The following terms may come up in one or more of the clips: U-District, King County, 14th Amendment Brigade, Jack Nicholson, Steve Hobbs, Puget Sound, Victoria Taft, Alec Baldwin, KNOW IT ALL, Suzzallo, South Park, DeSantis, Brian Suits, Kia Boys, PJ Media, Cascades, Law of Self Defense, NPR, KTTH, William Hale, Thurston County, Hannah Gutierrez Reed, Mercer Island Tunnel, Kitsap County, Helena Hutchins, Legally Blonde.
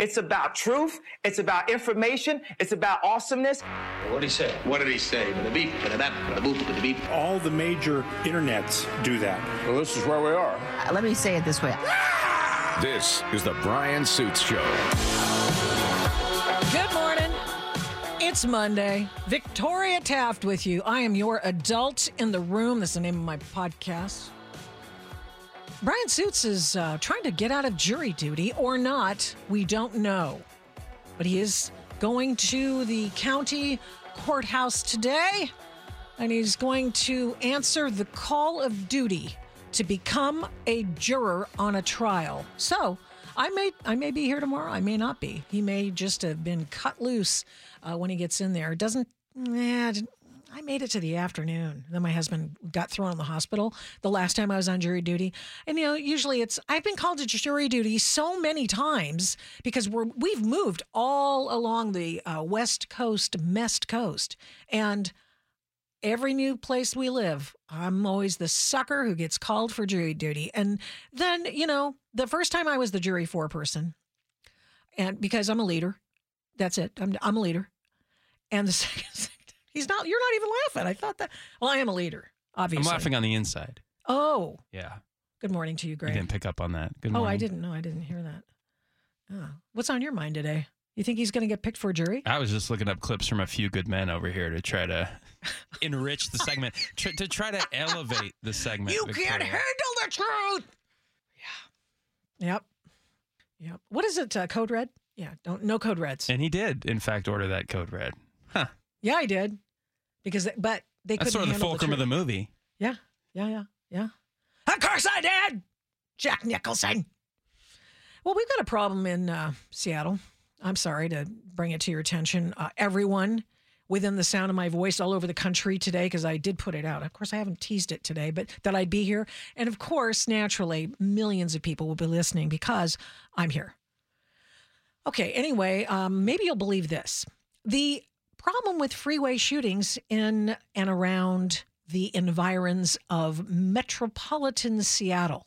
It's about truth. It's about information. It's about awesomeness. What did he say? What did he say? All the major internets do that. Well, this is where we are. Let me say it this way. This is the Brian Suits Show. Good morning. It's Monday. Victoria Taft with you. I am your adult in the room. That's the name of my podcast. Brian Suits is trying to get out of jury duty or not. We don't know. But he is going to the county courthouse today, and he's going to answer the call of duty to become a juror on a trial. So I may be here tomorrow. I may not be. He may just have been cut loose when he gets in there. I made it to the afternoon. Then my husband got thrown in the hospital the last time I was on jury duty. And, you know, usually I've been called to jury duty so many times because we've moved all along the West Coast. And every new place we live, I'm always the sucker who gets called for jury duty. And then, you know, the first time I was the jury foreperson, and because I'm a leader, that's it. I'm a leader. And the second... You're not even laughing. I thought that. Well, I am a leader, obviously. I'm laughing on the inside. Oh. Yeah. Good morning to you, Greg. You didn't pick up on that. Good morning. Oh, I didn't. No, I didn't hear that. Oh. What's on your mind today? You think he's going to get picked for a jury? I was just looking up clips from A Few Good Men over here to try to enrich the segment, to try to elevate the segment. You can't handle the truth. Yeah. Yep. What is it? Code Red? Yeah. No Code Reds. And he did, in fact, order that Code Red. Huh. Yeah, I did, but they couldn't handle the truth. That's sort of the fulcrum of the movie. Yeah. Of course I did, Jack Nicholson. Well, we've got a problem in Seattle. I'm sorry to bring it to your attention, everyone within the sound of my voice all over the country today, because I did put it out. Of course, I haven't teased it today, but that I'd be here. And of course, naturally, millions of people will be listening because I'm here. Okay, anyway, maybe you'll believe this. The problem with freeway shootings in and around the environs of metropolitan Seattle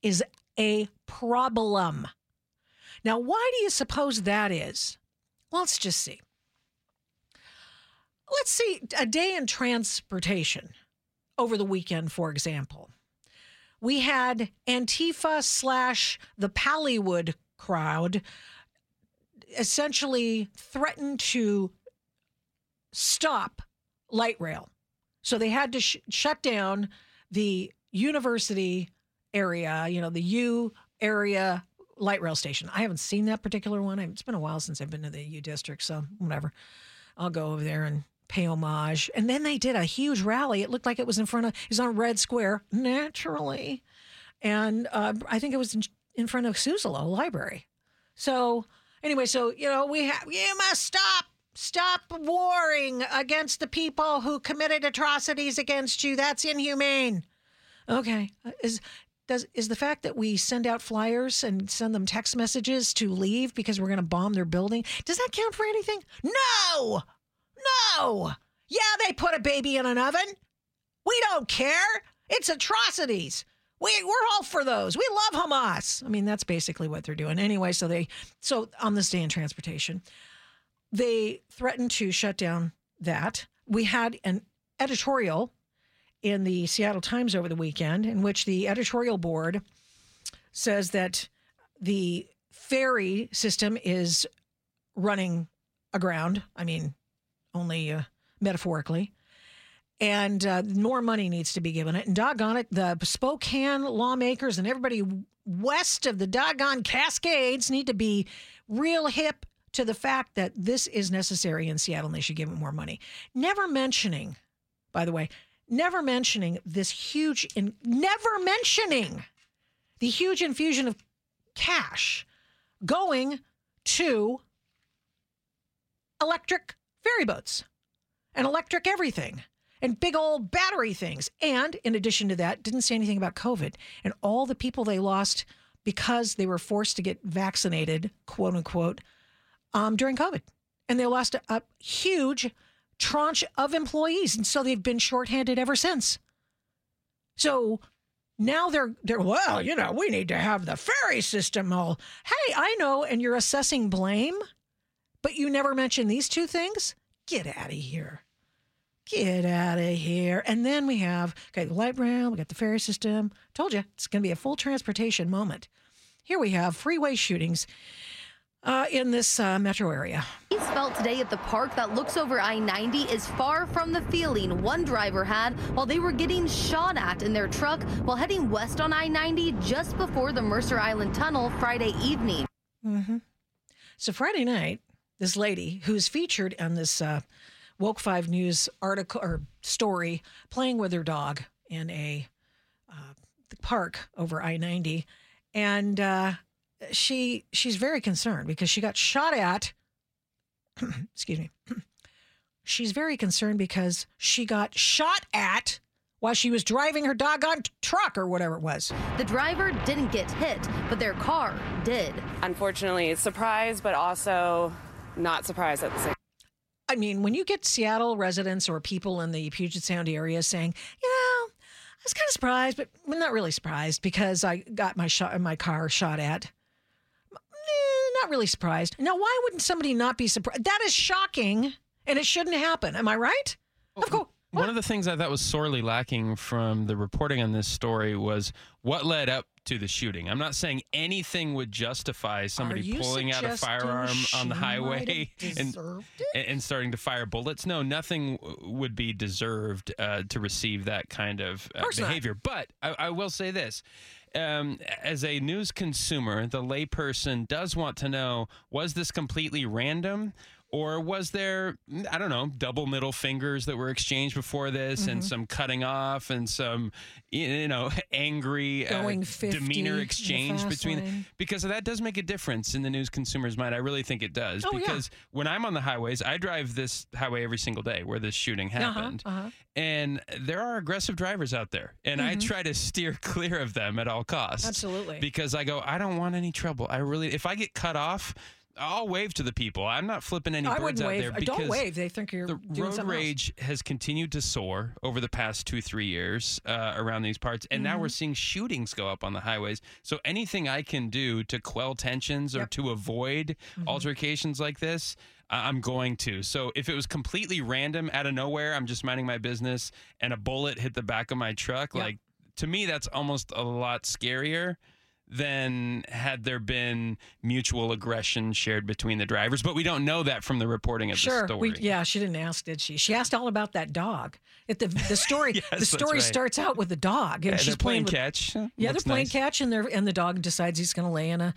is a problem. Now, why do you suppose that is? Well, let's just see. Let's see a day in transportation over the weekend, for example. We had Antifa / the Pallywood crowd essentially threaten to stop light rail. So they had to shut down the university area, you know, the U area light rail station. I haven't seen that particular one. It's been a while since I've been to the U-District, so whatever. I'll go over there and pay homage. And then they did a huge rally. It looked like it was on Red Square, naturally. And I think it was in front of Suzzallo Library. So anyway, you know, you must stop. Stop warring against the people who committed atrocities against you. That's inhumane. Okay. Is the fact that we send out flyers and send them text messages to leave because we're going to bomb their building, does that count for anything? No. Yeah, they put a baby in an oven. We don't care. It's atrocities. We're all for those. We love Hamas. I mean, that's basically what they're doing. Anyway, so on this day in transportation, they threatened to shut down that. We had an editorial in the Seattle Times over the weekend in which the editorial board says that the ferry system is running aground. I mean, only metaphorically. And more money needs to be given it. And doggone it, the Spokane lawmakers and everybody west of the doggone Cascades need to be real hip to the fact that this is necessary in Seattle and they should give it more money. Never mentioning the huge infusion of cash going to electric ferry boats and electric everything and big old battery things. And in addition to that, didn't say anything about COVID and all the people they lost because they were forced to get vaccinated, quote unquote, during COVID. And they lost a huge tranche of employees. And so they've been shorthanded ever since. So Now they're well, you know, we need to have the ferry system all. Hey, I know, and you're assessing blame, but you never mention these two things? Get out of here. Get out of here. And then we have, okay, the light rail, we got the ferry system. Told you, it's going to be a full transportation moment. Here we have freeway shootings in this metro area. Police felt today at the park that looks over I-90 is far from the feeling one driver had while they were getting shot at in their truck while heading west on I-90 just before the Mercer Island Tunnel Friday evening. Mm-hmm. So Friday night, this lady who's featured on this Woke 5 News article or story playing with her dog in a park over I-90, and she's very concerned because she got shot at. Excuse me. She's very concerned because she got shot at while she was driving her doggone truck or whatever it was. The driver didn't get hit, but their car did. Unfortunately, surprised, but also not surprised at the same. I mean, when you get Seattle residents or people in the Puget Sound area saying, you know, I was kind of surprised, but I'm not really surprised because I got my car shot at. Not really surprised. Now, why wouldn't somebody not be surprised? That is shocking, and it shouldn't happen. Am I right? Well, of course. One of the things I thought was sorely lacking from the reporting on this story was what led up to the shooting. I'm not saying anything would justify somebody pulling out a firearm on the highway and starting to fire bullets. No, nothing would be deserved to receive that kind of behavior. Not. But I will say this. As a news consumer, the layperson does want to know, was this completely random? Or was there, I don't know, double middle fingers that were exchanged before this, mm-hmm. and some cutting off and some, you know, angry demeanor exchange between? Because that does make a difference in the news consumer's mind. I really think it does. Oh, because when I'm on the highways, I drive this highway every single day where this shooting happened. Uh-huh, uh-huh. And there are aggressive drivers out there. And mm-hmm. I try to steer clear of them at all costs. Absolutely. Because I go, I don't want any trouble. If I get cut off, I'll wave to the people. I'm not flipping any birds out there. Because don't wave. They think you're doing something else. The road rage has continued to soar over the past 2-3 years around these parts, and mm-hmm. now we're seeing shootings go up on the highways. So anything I can do to quell tensions or to avoid mm-hmm. altercations like this, I'm going to. So if it was completely random, out of nowhere, I'm just minding my business, and a bullet hit the back of my truck, like, to me, that's almost a lot scarier than had there been mutual aggression shared between the drivers. But we don't know that from the reporting of the story. She didn't ask, did she? She asked all about that dog. The story the story starts out with the dog. And she's playing catch. Yeah, they're playing catch, and the dog decides he's going to lay in a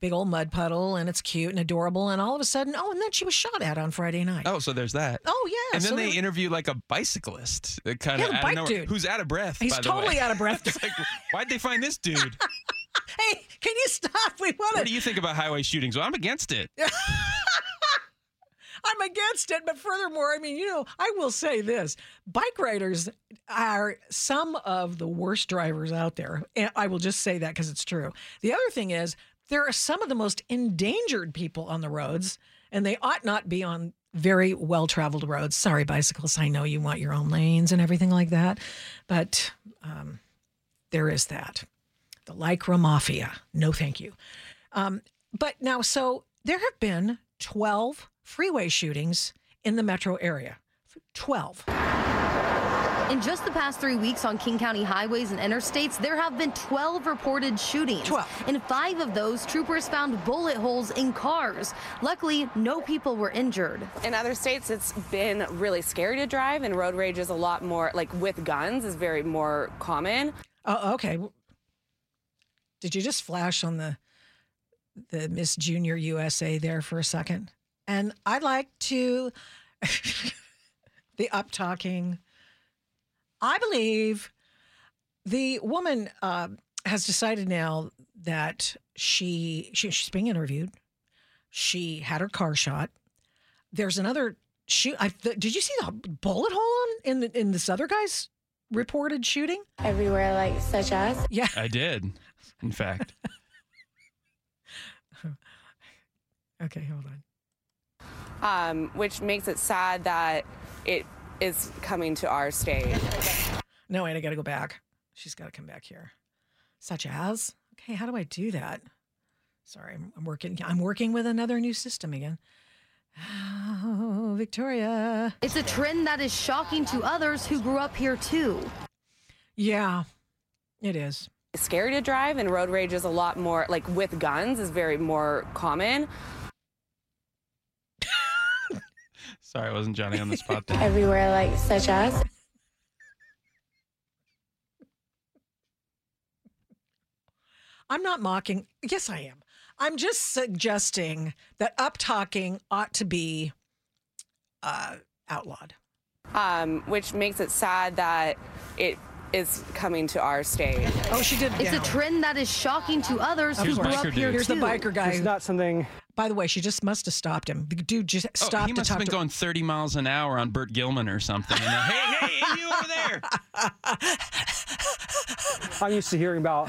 big old mud puddle, and it's cute and adorable, and all of a sudden, and then she was shot at on Friday night. Oh, so there's that. Oh, yeah. And then they interview, like, a bicyclist. Dude. Who's out of breath, He's by the totally way. Out of breath. It's like, why'd they find this dude? Hey, can you stop? What do you think about highway shootings? Well, I'm against it. I'm against it. But furthermore, I mean, you know, I will say this. Bike riders are some of the worst drivers out there. And I will just say that because it's true. The other thing is there are some of the most endangered people on the roads, and they ought not be on very well-traveled roads. Sorry, bicyclists. I know you want your own lanes and everything like that. But there is that. The Lycra Mafia. No, thank you. But now, so there have been 12 freeway shootings in the metro area. 12. In just the past 3 weeks on King County highways and interstates, there have been 12 reported shootings. 12. In 5 of those, troopers found bullet holes in cars. Luckily, no people were injured. In other states, it's been really scary to drive, and road rage is a lot more, like with guns, is very more common. Oh, okay. Did you just flash on the Miss Junior USA there for a second? And I like to, the up-talking. I believe the woman has decided now that she's being interviewed. She had her car shot. There's another shoot. Did you see the bullet hole in this other guy's reported shooting? Everywhere, like, such as? Yeah. I did. In fact. Okay, hold on. Which makes it sad that it is coming to our state. No, wait, I gotta go back. She's got to come back here. Such as, okay, how do I do that? Sorry, I'm working with another new system again. Oh, Victoria. It's a trend that is shocking to others who grew up here too. Yeah, it is. It's scary to drive, and road rage is a lot more, like with guns, is very more common. Sorry, I wasn't Johnny on the spot there. Everywhere, like, such as. I'm not mocking. Yes, I am. I'm just suggesting that up-talking ought to be outlawed. Which makes it sad that it is coming to our state. Oh, she did. It's a trend that is shocking to others who grew up here. Here's the biker guy. It's not something. By the way, she just must have stopped him. The dude just stopped. Oh, he must have been going 30 miles an hour on Bert Gilman or something. And hey, you over there! I'm used to hearing about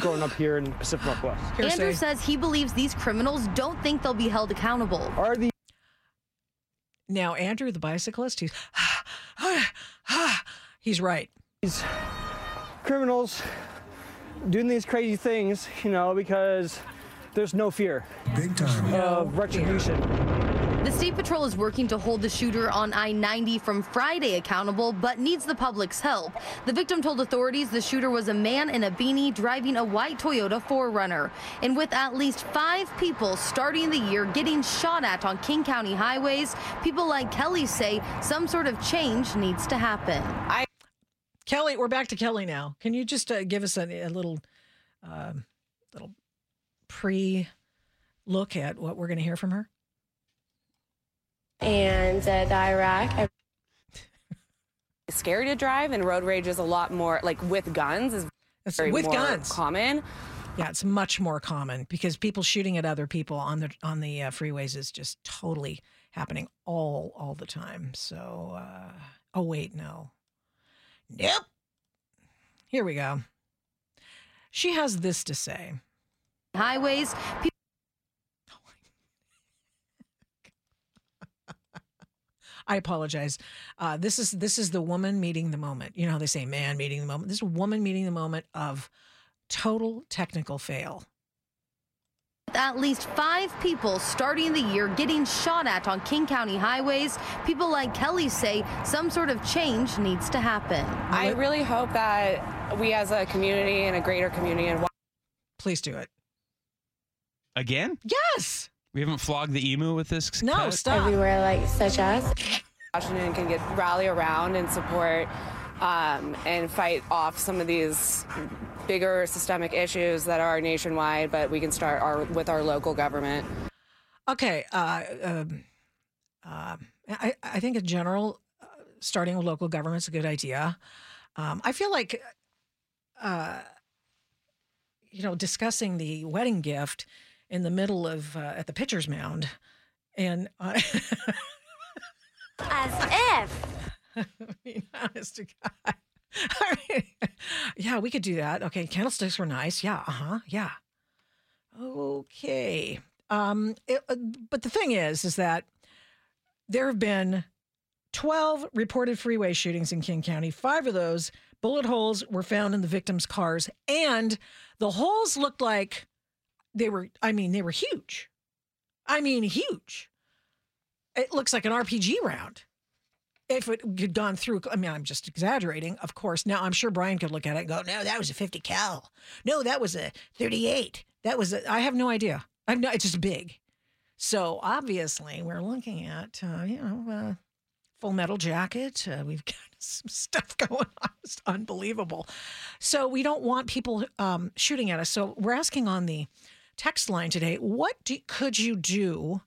growing up here in Pacific Northwest. Andrew says he believes these criminals don't think they'll be held accountable. Are the now Andrew, the bicyclist, he's right. These criminals doing these crazy things, you know, because there's no fear. Big time. Of retribution. The State Patrol is working to hold the shooter on I-90 from Friday accountable, but needs the public's help. The victim told authorities the shooter was a man in a beanie driving a white Toyota 4Runner. And with at least 5 people starting the year getting shot at on King County highways, people like Kelly say some sort of change needs to happen. Kelly, we're back to Kelly now. Can you just give us a little pre-look at what we're going to hear from her? And the Iraq. It's scary to drive, and road rage is a lot more, like with guns, is very with more guns. Common. Yeah, it's much more common because people shooting at other people on the freeways is just totally happening all the time. So, oh wait, no, nope. Here we go. She has this to say: highways. I apologize. This is the woman meeting the moment. You know how they say man meeting the moment? This is a woman meeting the moment of total technical fail. At least 5 people starting the year getting shot at on King County highways, people like Kelly say some sort of change needs to happen. I really hope that we as a community and a greater community... Please do it. Again? Yes! We haven't flogged the emu with this. No, cut. Stop. Everywhere, like such as Washington can rally around and support and fight off some of these bigger systemic issues that are nationwide, but we can start with our local government. Okay, I think in general, starting with local government's a good idea. I feel like, discussing the wedding gift in the middle of at the pitcher's mound, and as if. I mean, honest to God. I mean, yeah, we could do that. Okay, candlesticks were nice. Yeah, yeah. Okay, but the thing is that there have been 12 reported freeway shootings in King County. 5 of those bullet holes were found in the victims' cars, and the holes looked like. They were huge. I mean, huge. It looks like an RPG round. If it had gone through, I mean, I'm just exaggerating, of course. Now, I'm sure Brian could look at it and go, no, that was a 50 cal. No, that was a 38. That was I have no idea. It's just big. So obviously we're looking at, Full Metal Jacket. We've got some stuff going on. It's unbelievable. So we don't want people shooting at us. So we're asking on the text line today, what could you do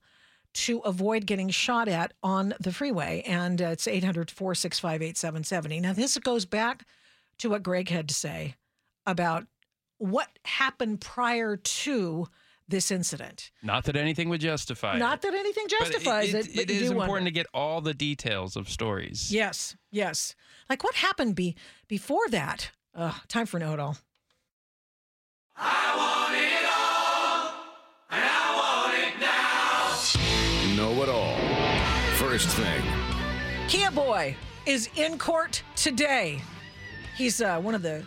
to avoid getting shot at on the freeway? And it's 800-465-8770. Now, this goes back to what Greg had to say about what happened prior to this incident. Not that anything would justify it. Not that anything justifies it. It is important to get all the details of stories. Yes, yes. Like what happened before that? Time for Know It All. I want it all, and I want it now. Know It All. First thing. Kia Boy is in court today. He's one of the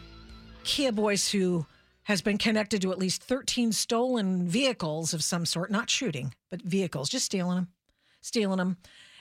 Kia Boys, who has been connected to at least 13 stolen vehicles of some sort, not shooting, but vehicles, just stealing them.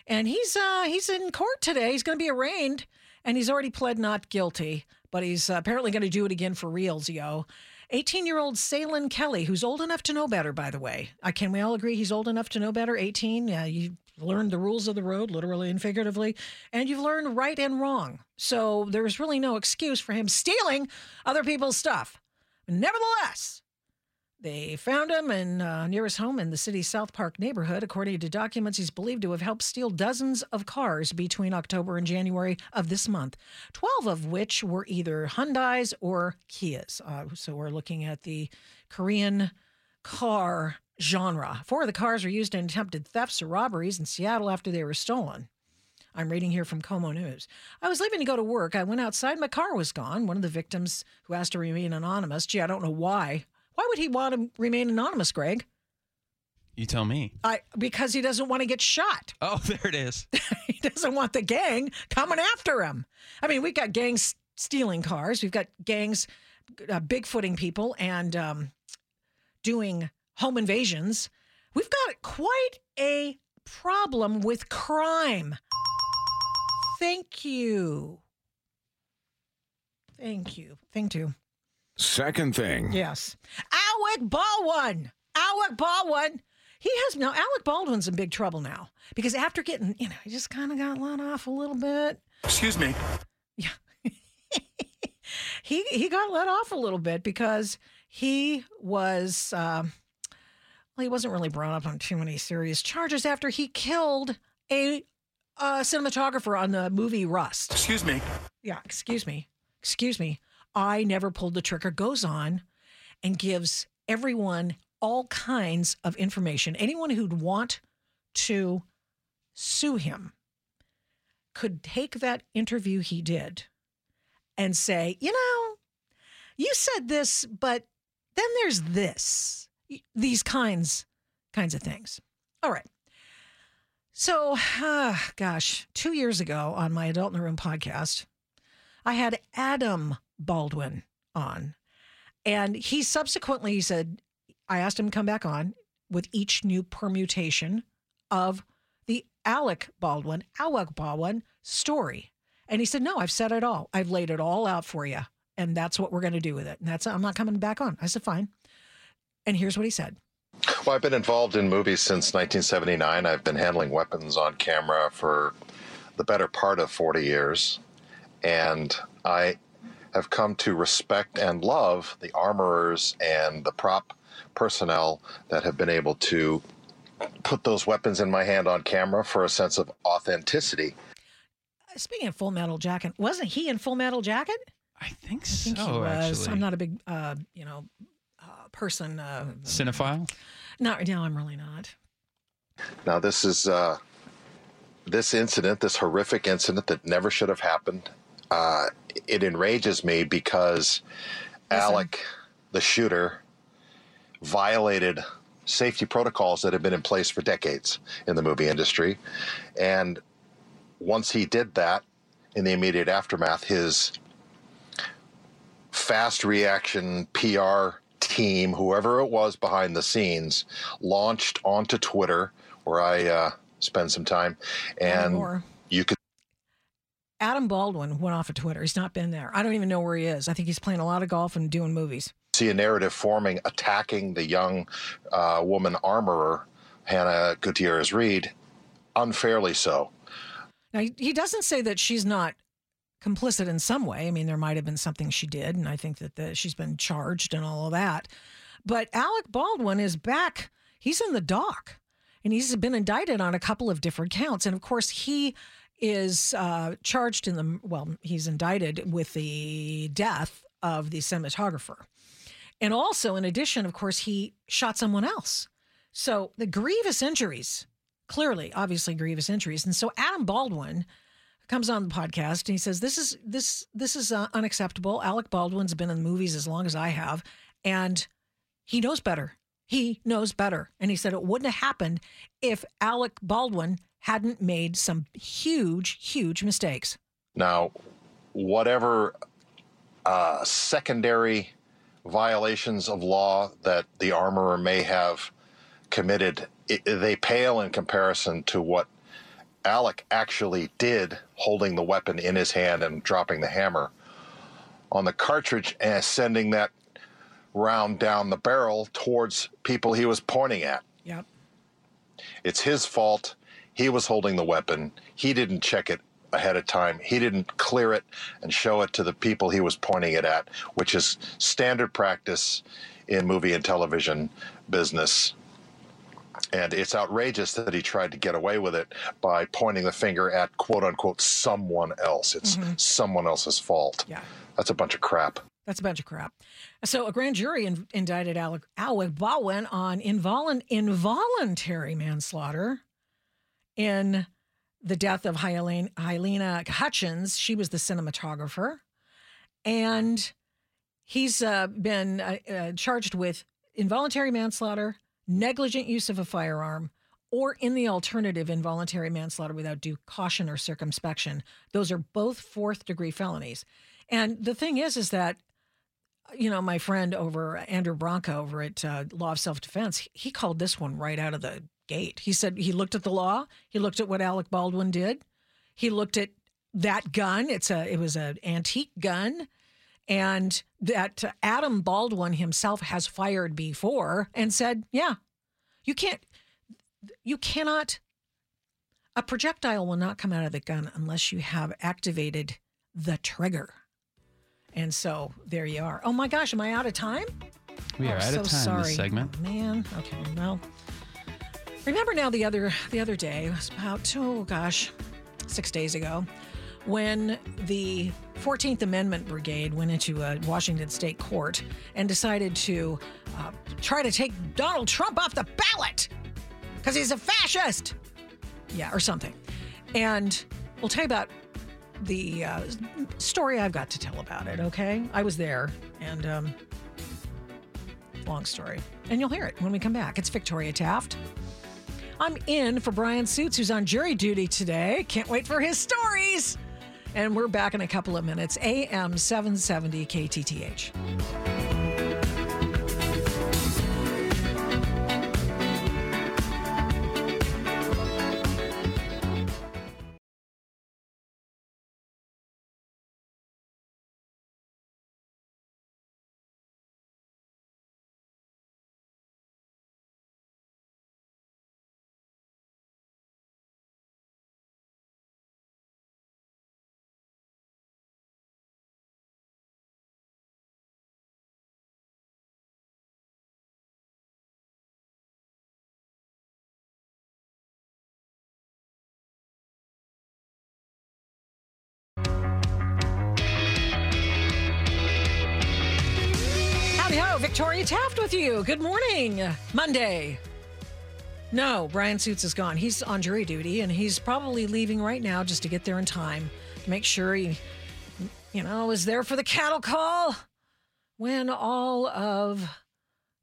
And he's in court today. He's going to be arraigned, and he's already pled not guilty, but he's apparently going to do it again for reals, yo. 18-year-old Salen Kelly, who's old enough to know better, by the way. Can we all agree he's old enough to know better? 18, yeah, you learned the rules of the road, literally and figuratively, and you've learned right and wrong. So there's really no excuse for him stealing other people's stuff. Nevertheless, they found him near his home in the city's South Park neighborhood. According to documents, he's believed to have helped steal dozens of cars between October and January of this month, 12 of which were either Hyundais or Kias. So we're looking at the Korean car genre. 4 of the cars were used in attempted thefts or robberies in Seattle after they were stolen. I'm reading here from Como News. I was leaving to go to work. I went outside. My car was gone. One of the victims, who asked to remain anonymous. Gee, I don't know why. Why would he want to remain anonymous, Greg? You tell me. Because he doesn't want to get shot. Oh, there it is. He doesn't want the gang coming after him. I mean, we've got gangs stealing cars. We've got gangs bigfooting people and doing home invasions. We've got quite a problem with crime. Thank you. Second thing. Yes. Alec Baldwin. Alec Baldwin's in big trouble now because after getting, he just kind of got let off a little bit. Excuse me. Yeah. He got let off a little bit because he was, he wasn't really brought up on too many serious charges after he killed a cinematographer on the movie Rust. Excuse me. Yeah, excuse me. I never pulled the trigger goes on and gives everyone all kinds of information. Anyone who'd want to sue him could take that interview he did and say, you said this, but then there's this, these kinds of things. All right. So, 2 years ago on my Adult in the Room podcast, I had Adam Baldwin on. And he subsequently said, I asked him to come back on with each new permutation of the Alec Baldwin story. And he said, no, I've said it all. I've laid it all out for you. And that's what we're going to do with it. And I'm not coming back on. I said, fine. And here's what he said. Well, I've been involved in movies since 1979. I've been handling weapons on camera for the better part of 40 years. And I have come to respect and love the armorers and the prop personnel that have been able to put those weapons in my hand on camera for a sense of authenticity. Speaking of Full Metal Jacket, wasn't he in Full Metal Jacket? I think so, he was. Actually. I'm not a big, person. Cinephile? No, I'm really not. Now, this is this horrific incident that never should have happened. It enrages me because Alec, the shooter, violated safety protocols that have been in place for decades in the movie industry. And once he did that, in the immediate aftermath, his fast reaction PR team, whoever it was behind the scenes, launched onto Twitter, where I spend some time, and you could. Adam Baldwin went off of Twitter. He's not been there. I don't even know where he is. I think he's playing a lot of golf and doing movies. See a narrative forming attacking the young woman armorer, Hannah Gutierrez Reed, unfairly so. Now, he doesn't say that she's not complicit in some way. I mean, there might have been something she did, and I think that she's been charged and all of that. But Alec Baldwin is back. He's in the dock, and he's been indicted on a couple of different counts. And, of course, he is charged he's indicted with the death of the cinematographer. And also, in addition, of course, he shot someone else. So the grievous injuries, obviously grievous injuries. And so Adam Baldwin comes on the podcast and he says, this is unacceptable. Alec Baldwin's been in movies as long as I have, and he knows better. And he said it wouldn't have happened if Alec Baldwin hadn't made some huge mistakes. Now, whatever secondary violations of law that the armorer may have committed, they pale in comparison to what Alec actually did, holding the weapon in his hand and dropping the hammer on the cartridge and sending that round down the barrel towards people he was pointing at. Yep. It's his fault. He was holding the weapon. He didn't check it ahead of time. He didn't clear it and show it to the people he was pointing it at, which is standard practice in movie and television business. And it's outrageous that he tried to get away with it by pointing the finger at, quote unquote, someone else. It's someone else's fault. Yeah. That's a bunch of crap. That's a bunch of crap. So a grand jury indicted Alec Baldwin on involuntary manslaughter in the death of Helena Hutchins. She was the cinematographer. And he's been charged with involuntary manslaughter, negligent use of a firearm, or in the alternative, involuntary manslaughter without due caution or circumspection. Those are both fourth-degree felonies. And the thing is that, you know, my friend over, Andrew Branca over at Law of Self Defense, he called this one right out of the gate. He said he looked at the law. He looked at what Alec Baldwin did. He looked at that gun. It was an antique gun, and that Adam Baldwin himself has fired before, and said, yeah, you cannot. A projectile will not come out of the gun unless you have activated the trigger. And so there you are. Oh my gosh, am I out of time? We are out of time this segment. Oh, man, okay, well, remember now the other day, it was about 6 days ago, when the 14th Amendment Brigade went into a Washington state court and decided to try to take Donald Trump off the ballot because he's a fascist, yeah, or something. And we'll tell you about the story I've got to tell about it, okay? I was there, and long story. And you'll hear it when we come back. It's Victoria Taft. I'm in for Brian Suits, who's on jury duty today. Can't wait for his stories. And we're back in a couple of minutes. AM 770 KTTH. Victoria Taft with you. Good morning. Monday. No, Brian Suits is gone. He's on jury duty, and he's probably leaving right now just to get there in time to make sure he, is there for the cattle call when all of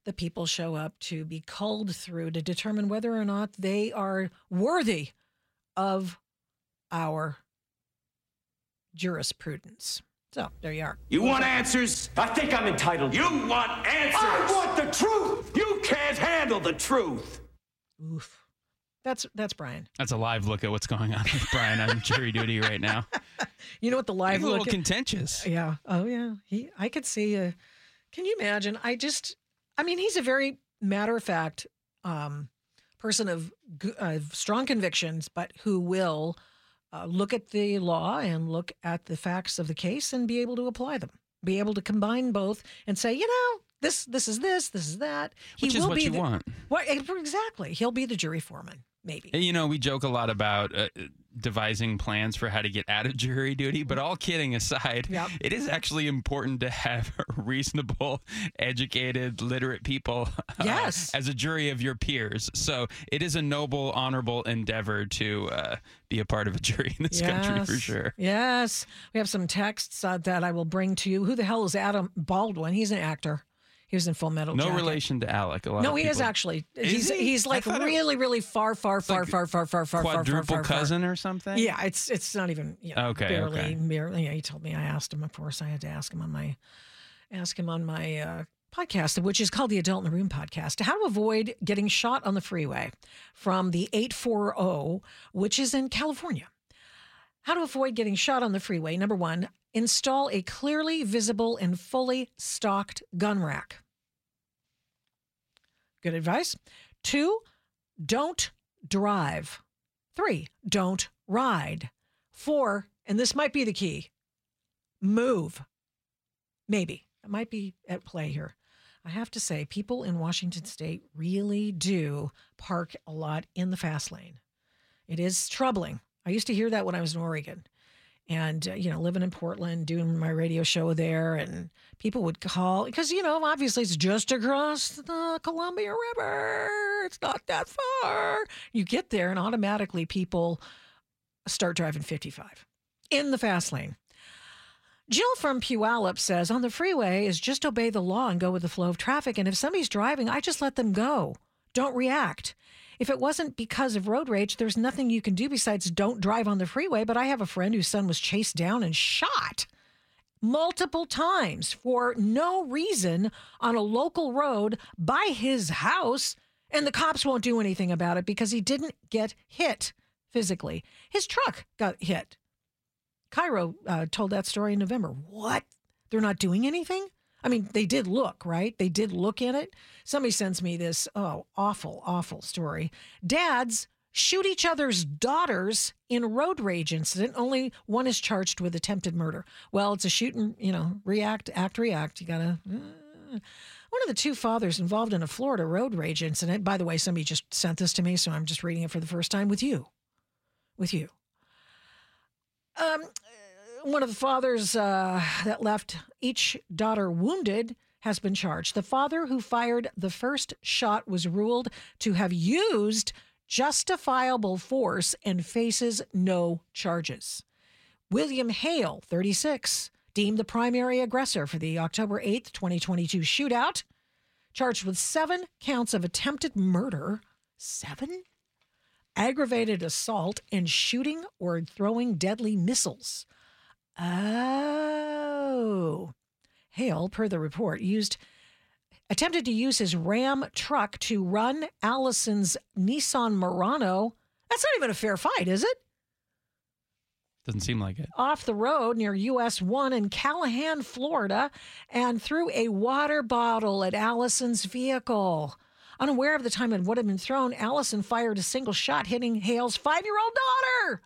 the people show up to be culled through to determine whether or not they are worthy of our jurisprudence. So, there you are. You want answers? I think I'm entitled. You want answers? I want the truth! You can't handle the truth! Oof. That's Brian. That's a live look at what's going on with Brian on jury duty right now. You know what the live look is? A little contentious. Yeah. Oh, yeah. I could see. Can you imagine? He's a very matter-of-fact person of strong convictions, but who will look at the law and look at the facts of the case and be able to apply them, be able to combine both and say, this is that. Which is what you want. Exactly. He'll be the jury foreman, maybe. And, we joke a lot about devising plans for how to get out of jury duty, but all kidding aside, yep, it is actually important to have reasonable, educated, literate people as a jury of your peers. So it is a noble, honorable endeavor to be a part of a jury in this country for sure. Yes. We have some texts that I will bring to you. Who the hell is Adam Baldwin? He's an actor. He was in Full Metal Jacket. No relation to Alec. No, he is actually. He's like really, really far. Quadruple cousin or something? Yeah, it's not even. Okay. Barely. He told me. I asked him. Of course, I had to ask him on my podcast, which is called the Adult in the Room podcast, how to avoid getting shot on the freeway from the 840, which is in California. How to avoid getting shot on the freeway. Number one, install a clearly visible and fully stocked gun rack. Good advice. 2, don't drive. 3, don't ride. 4, and this might be the key, move. Maybe. It might be at play here. I have to say, people in Washington State really do park a lot in the fast lane. It is troubling. I used to hear that when I was in Oregon and, living in Portland, doing my radio show there. And people would call because, obviously it's just across the Columbia River. It's not that far. You get there and automatically people start driving 55 in the fast lane. Jill from Puyallup says, on the freeway is just obey the law and go with the flow of traffic. And if somebody's driving, I just let them go. Don't react. If it wasn't because of road rage, there's nothing you can do besides don't drive on the freeway. But I have a friend whose son was chased down and shot multiple times for no reason on a local road by his house. And the cops won't do anything about it because he didn't get hit physically. His truck got hit. Cairo told that story in November. What? They're not doing anything? I mean, they did look, right? They did look at it. Somebody sends me this, awful, awful story. Dads shoot each other's daughters in road rage incident. Only one is charged with attempted murder. Well, it's a shoot and, react, act, react. You got to... One of the two fathers involved in a Florida road rage incident. By the way, somebody just sent this to me, so I'm just reading it for the first time with you. One of the fathers that left each daughter wounded has been charged. The father who fired the first shot was ruled to have used justifiable force and faces no charges. William Hale, 36, deemed the primary aggressor for the October 8th, 2022 shootout, charged with 7 counts of attempted murder, 7, aggravated assault, and shooting or throwing deadly missiles. Oh. Hale, per the report, attempted to use his Ram truck to run Allison's Nissan Murano. That's not even a fair fight, is it? Doesn't seem like it. Off the road near US 1 in Callahan, Florida, and threw a water bottle at Allison's vehicle. Unaware of the time it would have been thrown, Allison fired a single shot, hitting Hale's 5-year-old daughter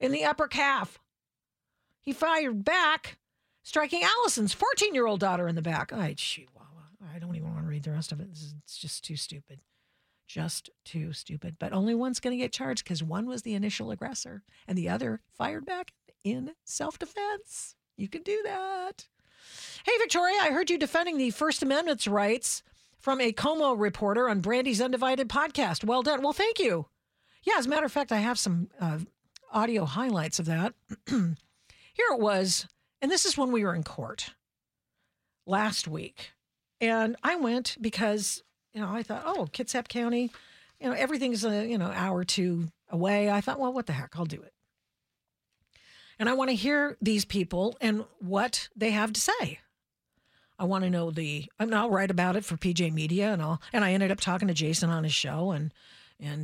in the upper calf. He fired back, striking Allison's 14-year-old daughter in the back. I don't even want to read the rest of it. It's just too stupid. But only one's going to get charged because one was the initial aggressor and the other fired back in self-defense. You can do that. Hey, Victoria, I heard you defending the First Amendment's rights from a Como reporter on Brandy's Undivided podcast. Well done. Well, thank you. Yeah, as a matter of fact, I have some audio highlights of that. Here it was, and this is when we were in court last week. And I went because, I thought, Kitsap County, everything's hour or two away. I thought, well, what the heck, I'll do it. And I want to hear these people and what they have to say. I want to know I'll write about it for PJ Media and I ended up talking to Jason on his show and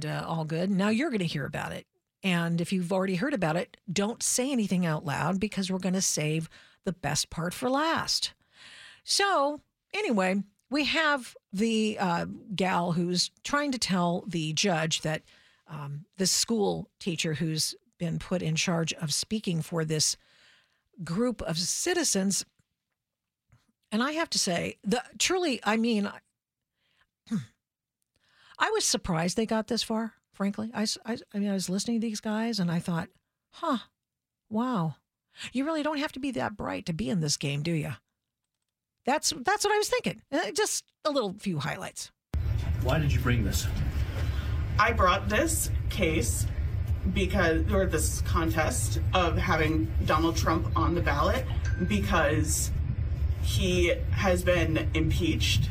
all good. Now you're going to hear about it. And if you've already heard about it, don't say anything out loud because we're going to save the best part for last. So anyway, we have the gal who's trying to tell the judge that the school teacher who's been put in charge of speaking for this group of citizens. And I have to say, I was surprised they got this far. Frankly, I was listening to these guys and I thought, wow, you really don't have to be that bright to be in this game, do you? That's what I was thinking. Just a little few highlights. Why did you bring this? I brought this case or this contest of having Donald Trump on the ballot because He has been impeached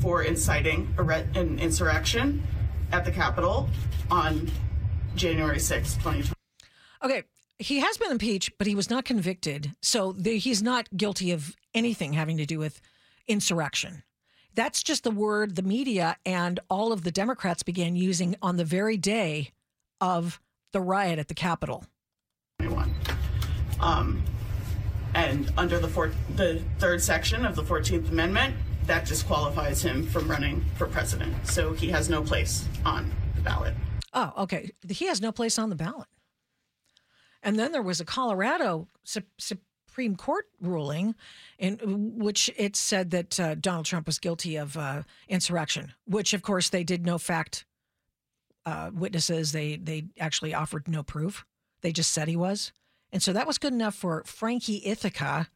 for inciting an insurrection at the Capitol on January 6th, 2020. Okay, he has been impeached, but he was not convicted. So he's not guilty of anything having to do with insurrection. That's just the word the media and all of the Democrats began using on the very day of the riot at the Capitol. And under the third section of the 14th Amendment, that disqualifies him from running for president. So he has no place on the ballot. Oh, okay. He has no place on the ballot. And then there was a Colorado Supreme Court ruling in which it said that Donald Trump was guilty of insurrection, which, of course, they did no fact witnesses. They actually offered no proof. They just said he was. And so that was good enough for Frankie Ithaca,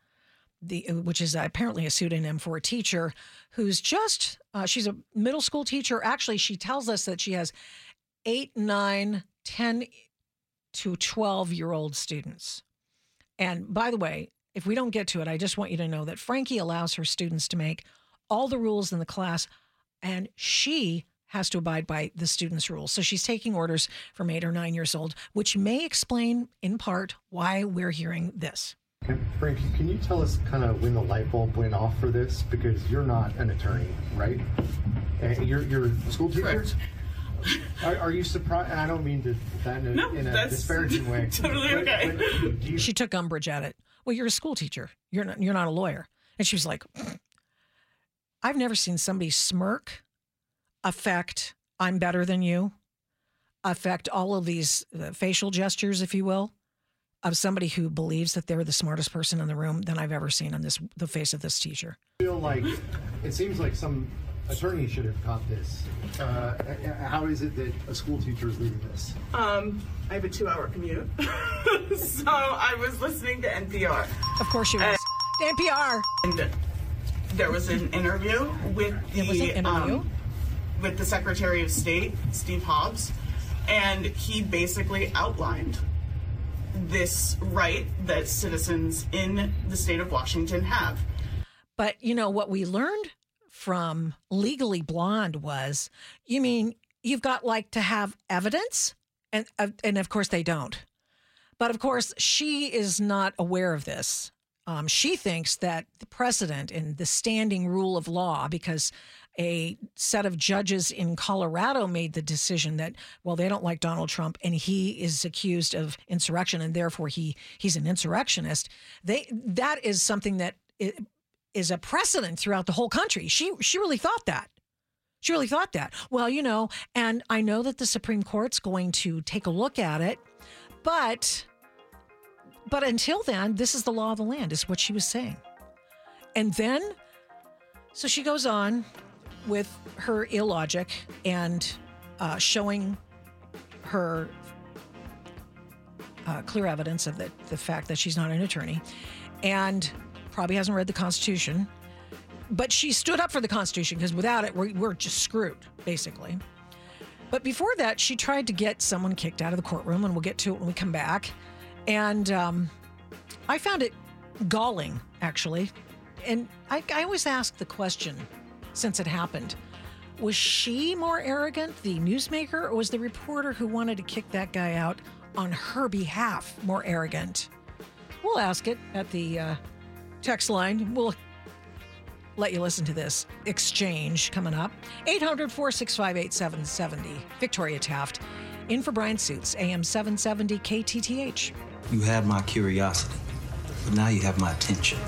which is apparently a pseudonym for a teacher who's just, she's a middle school teacher. Actually, she tells us that she has 8, 9, 10 to 12-year-old students. And by the way, if we don't get to it, I just want you to know that Frankie allows her students to make all the rules in the class, and she has to abide by the students' rules. So she's taking orders from 8 or 9 years old, which may explain in part why we're hearing this. Frank, can you tell us kind of when the light bulb went off for this? Because you're not an attorney, right? And you're a school teacher? Are you surprised? And I don't mean to that in a disparaging way. Totally okay. She took umbrage at it. Well, you're a school teacher. You're not a lawyer. And she was like, I've never seen somebody smirk, affect I'm better than you, affect all of these facial gestures, if you will, of somebody who believes that they're the smartest person in the room than I've ever seen on the face of this teacher. I feel like it seems like some attorney should have caught this. How is it that a school teacher is leading this? I have a 2-hour commute, so I was listening to NPR. Of course she was. NPR. And there was an interview with the Secretary of State, Steve Hobbs, and he basically outlined this right that citizens in the state of Washington have. But, you know, what we learned from Legally Blonde was, you mean you've got like to have evidence? And of course they don't. But of course she is not aware of this. She thinks that the precedent and the standing rule of law, because a set of judges in Colorado made the decision that, well, they don't like Donald Trump and he is accused of insurrection and therefore he's an insurrectionist. That is something that is a precedent throughout the whole country. She really thought that. She really thought that. Well, you know, and I know that the Supreme Court's going to take a look at it, but until then, this is the law of the land, is what she was saying. And then, so she goes on with her illogic and showing her clear evidence of the fact that she's not an attorney and probably hasn't read the Constitution. But she stood up for the Constitution because without it, we're just screwed, basically. But before that, she tried to get someone kicked out of the courtroom, and we'll get to it when we come back. And I found it galling, actually. And I always ask the question, since it happened, was she more arrogant, the newsmaker, or was the reporter who wanted to kick that guy out on her behalf more arrogant? We'll ask it at the text line. We'll let you listen to this exchange coming up. 800-465-8770. Victoria Taft, in for Brian Suits, AM 770 KTTH. You had my curiosity, but now you have my attention.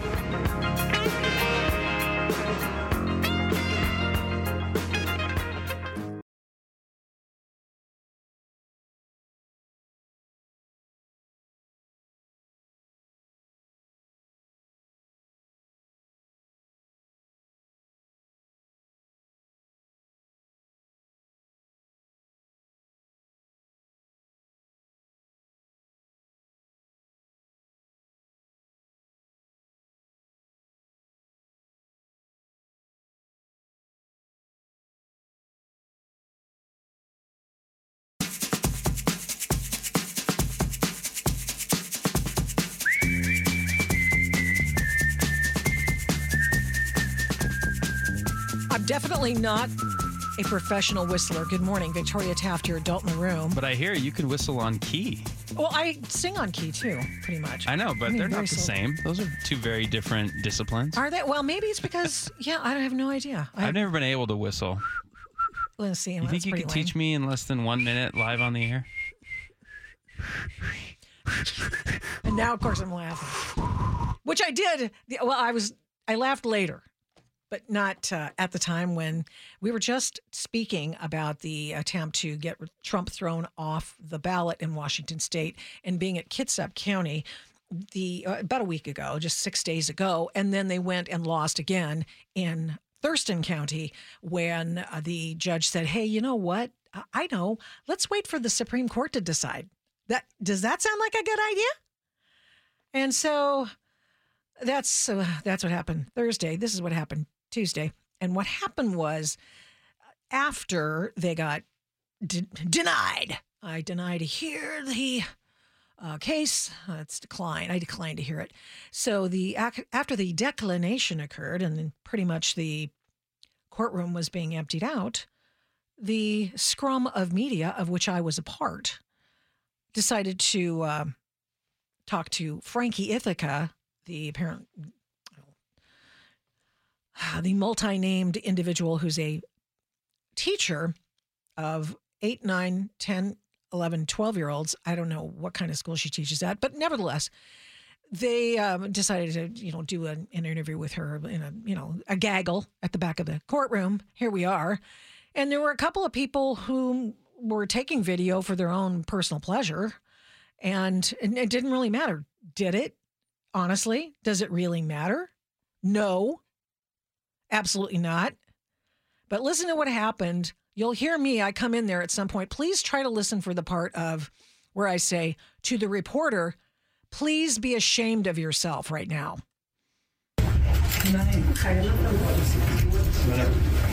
I'm definitely not a professional whistler. Good morning, Victoria Taft, your adult in the room. But I hear you can whistle on key. Well, I sing on key, too, pretty much. I know, but they're not the same. Those are two very different disciplines. Are they? Well, maybe it's because, yeah, I have no idea. I've never been able to whistle. Let's see. You think you could teach me in less than 1 minute live on the air? And now, of course, I'm laughing. Which I did. Well, I laughed later. But not at the time when we were just speaking about the attempt to get Trump thrown off the ballot in Washington state and being at Kitsap County about a week ago, just 6 days ago. And then they went and lost again in Thurston County when the judge said, hey, you know what? I know. Let's wait for the Supreme Court to decide. Does that sound like a good idea? And so that's what happened Thursday. This is what happened Tuesday. And what happened was, after they got denied, I denied to hear the case. It's declined. I declined to hear it. So after the declination occurred and pretty much the courtroom was being emptied out, the scrum of media, of which I was a part, decided to talk to Frankie Ithaca, the multi-named individual who's a teacher of 8, 9, 10, 11, 12-year-olds. I don't know what kind of school she teaches at, but nevertheless, they decided to, do an interview with her in a gaggle at the back of the courtroom. Here we are. And there were a couple of people who were taking video for their own personal pleasure, and it didn't really matter, did it? Honestly, does it really matter? No, absolutely not. But listen to what happened. You'll hear me. I come in there at some point. Please try to listen for the part of where I say to the reporter, please be ashamed of yourself right now.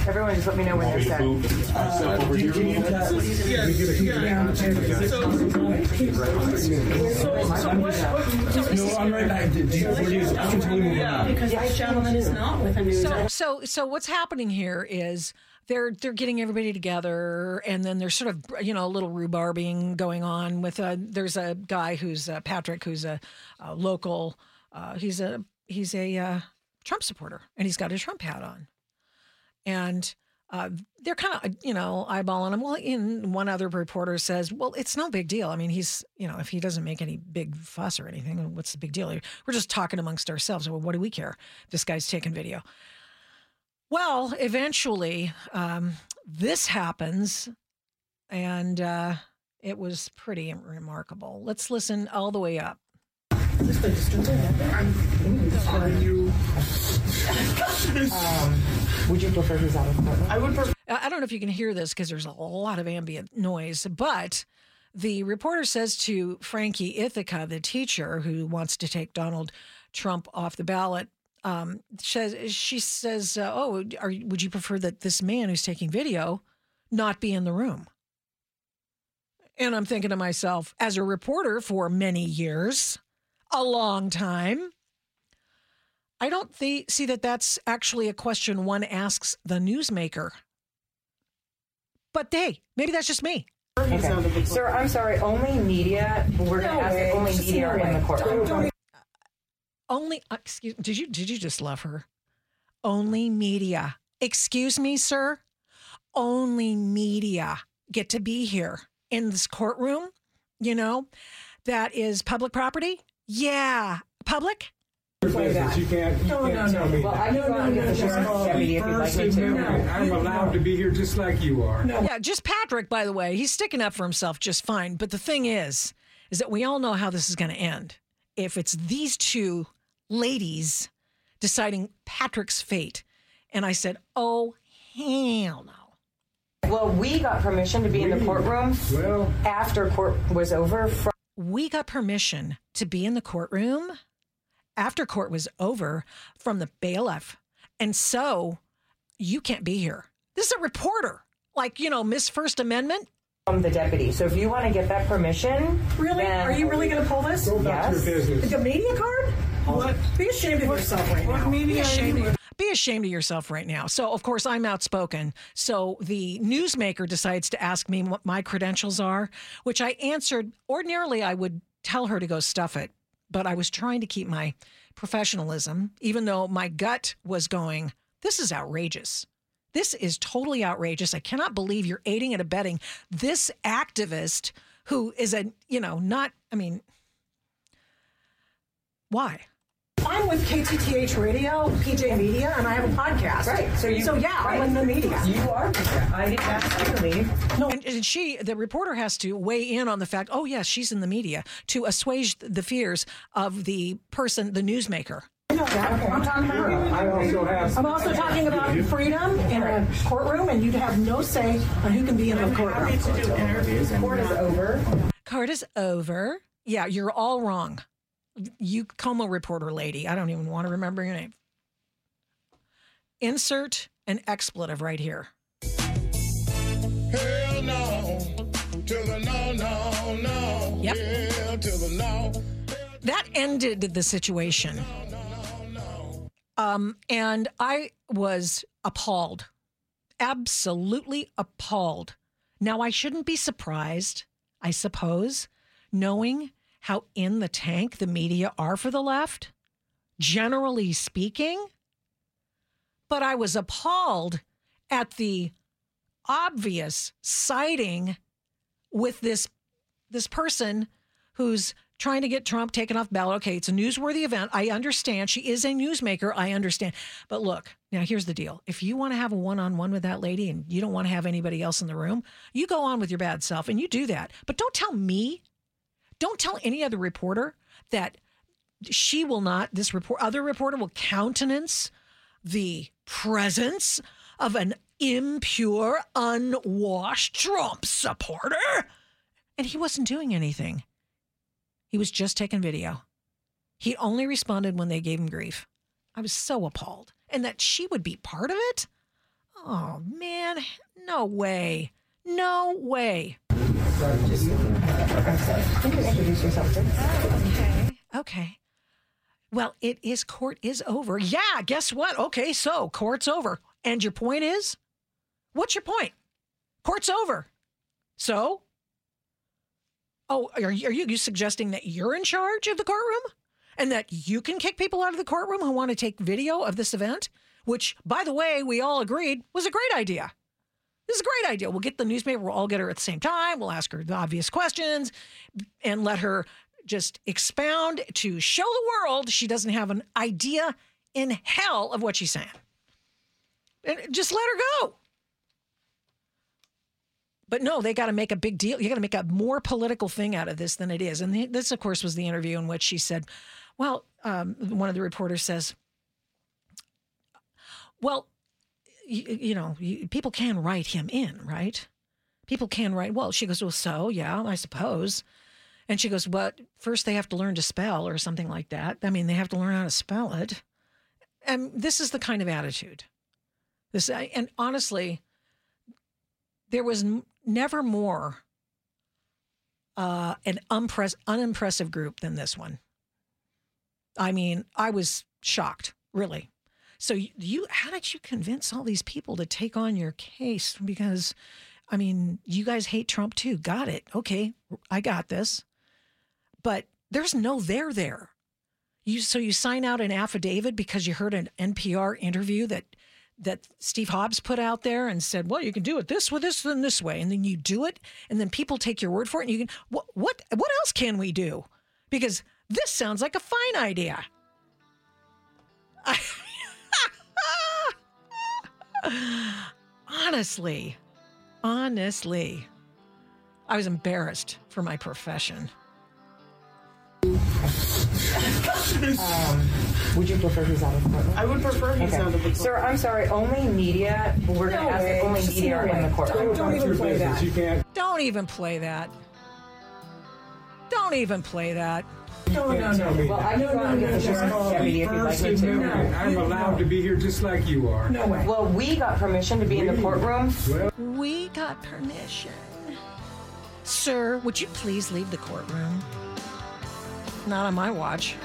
Everyone just let me know when they're set. I'm right back. This gentleman is not with a news. So what's happening here is they're getting everybody together, and then there's sort of a little rhubarbing going on with there's a guy who's Patrick, who's a local. He's a Trump supporter, and he's got a Trump hat on. And they're kind of, eyeballing him. Well, one other reporter says, well, it's no big deal. I mean, he's, if he doesn't make any big fuss or anything, what's the big deal? We're just talking amongst ourselves. Well, what do we care? This guy's taking video. Well, eventually this happens, and it was pretty remarkable. Let's listen all the way up. Would you prefer he's out of court? I would prefer. I don't know if you can hear this because there's a lot of ambient noise, but the reporter says to Frankie Ithaca, the teacher who wants to take Donald Trump off the ballot, she says, would you prefer that this man who's taking video not be in the room? And I'm thinking to myself, as a reporter for many years, a long time, I don't see that that's actually a question one asks the newsmaker. But hey, maybe that's just me. Okay. Sir, I'm sorry. Only media. We're going to ask if only media are in the courtroom. Excuse. Did you just love her? Only media. Excuse me, sir. Only media get to be here in this courtroom. That is public property. Yeah, public. You can't tell me. Well, I know I'm allowed to be here just like you are. No. Yeah, just Patrick, by the way. He's sticking up for himself just fine. But the thing is that we all know how this is going to end. If it's these two ladies deciding Patrick's fate. And I said, oh, hell no. Well, we got permission to be in the courtroom after court was over. We got permission to be in the courtroom after court was over from the bailiff. And so you can't be here. This is a reporter, Miss First Amendment. From the deputy. So if you want to get that permission. Really? Are you really going to pull this? Yes. Your business. The media card? What? Be ashamed of yourself right now. Be ashamed of yourself. Be ashamed of yourself right now. So, of course, I'm outspoken. So the newsmaker decides to ask me what my credentials are, which I answered. Ordinarily, I would tell her to go stuff it, but I was trying to keep my professionalism, even though my gut was going, this is outrageous. This is totally outrageous. I cannot believe you're aiding and abetting this activist who is a, you know, not, I mean, why? I'm with KTTH Radio, PJ Media, and I have a podcast. Right. So, I'm in the media. You are media. I didn't ask you to leave. No. And she, the reporter, has to weigh in on the fact, oh, yes, she's in the media, to assuage the fears of the person, the newsmaker. I know that. Okay. I'm talking about. I'm also talking about freedom in a courtroom, and you have no say on who can be in the courtroom. I'm happy to do interviews. Court is over. Court is over. Yeah, you're all wrong. You Como reporter lady, I don't even want to remember your name. Insert an expletive right here. Hell no, to the no, no, no. Yep. Hell to the no. That ended the situation. And I was appalled, absolutely appalled. Now, I shouldn't be surprised, I suppose, knowing how in the tank the media are for the left, generally speaking. But I was appalled at the obvious siding with this person who's trying to get Trump taken off ballot. Okay, it's a newsworthy event. I understand. She is a newsmaker. I understand. But look, now here's the deal. If you want to have a one-on-one with that lady and you don't want to have anybody else in the room, you go on with your bad self and you do that. But don't tell me. Don't tell any other reporter that she will not, this other reporter will countenance the presence of an impure, unwashed Trump supporter. And he wasn't doing anything. He was just taking video. He only responded when they gave him grief. I was so appalled. And that she would be part of it? Oh, man. No way. No way. Can you introduce yourself? Okay. Well, court is over. Yeah, guess what? Okay, so court's over. And your point is? What's your point? Court's over. So? Oh, are you suggesting that you're in charge of the courtroom? And that you can kick people out of the courtroom who want to take video of this event? Which, by the way, we all agreed was a great idea. This is a great idea. We'll get the newspaper. We'll all get her at the same time. We'll ask her the obvious questions and let her just expound to show the world she doesn't have an idea in hell of what she's saying. And just let her go. But no, they got to make a big deal. You got to make a more political thing out of this than it is. And this, of course, was the interview in which she said, well, one of the reporters says, well, You know, people can write him in, right? People can write. Well, she goes, well, so, yeah, I suppose. And she goes, but first they have to learn to spell or something like that. I mean, they have to learn how to spell it. And this is the kind of attitude. And honestly, there was never more an unimpressive group than this one. I mean, I was shocked, really. So how did you convince all these people to take on your case? Because, I mean, you guys hate Trump too. Got it. Okay, I got this. But there's no there there. So you sign out an affidavit because you heard an NPR interview that Steve Hobbs put out there and said, well, you can do it this way, this, and this way. And then you do it, and then people take your word for it. And you can, what else can we do? Because this sounds like a fine idea. Honestly, I was embarrassed for my profession. Would you prefer he's out of the courtroom? I would prefer he's out of the courtroom. Sir, I'm sorry, only media. We're going to ask if only media are in the courtroom. Don't even play that. Don't even play that. Don't even play that. No. Well, I know I'm going to just call me if you'd like me to. I'm allowed to be here just like you are. No way. Well, we got permission to be in the courtroom. We got permission. Sir, would you please leave the courtroom? Not on my watch.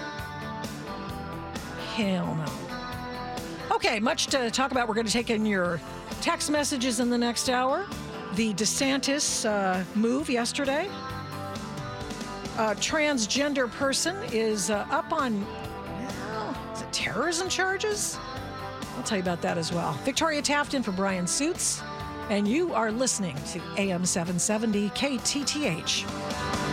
Hell no. Okay, much to talk about. We're going to take in your text messages in the next hour. The DeSantis move yesterday. A transgender person is up on is it terrorism charges? I'll tell you about that as well. Victoria Taft in for Brian Suits. And you are listening to AM 770 KTTH.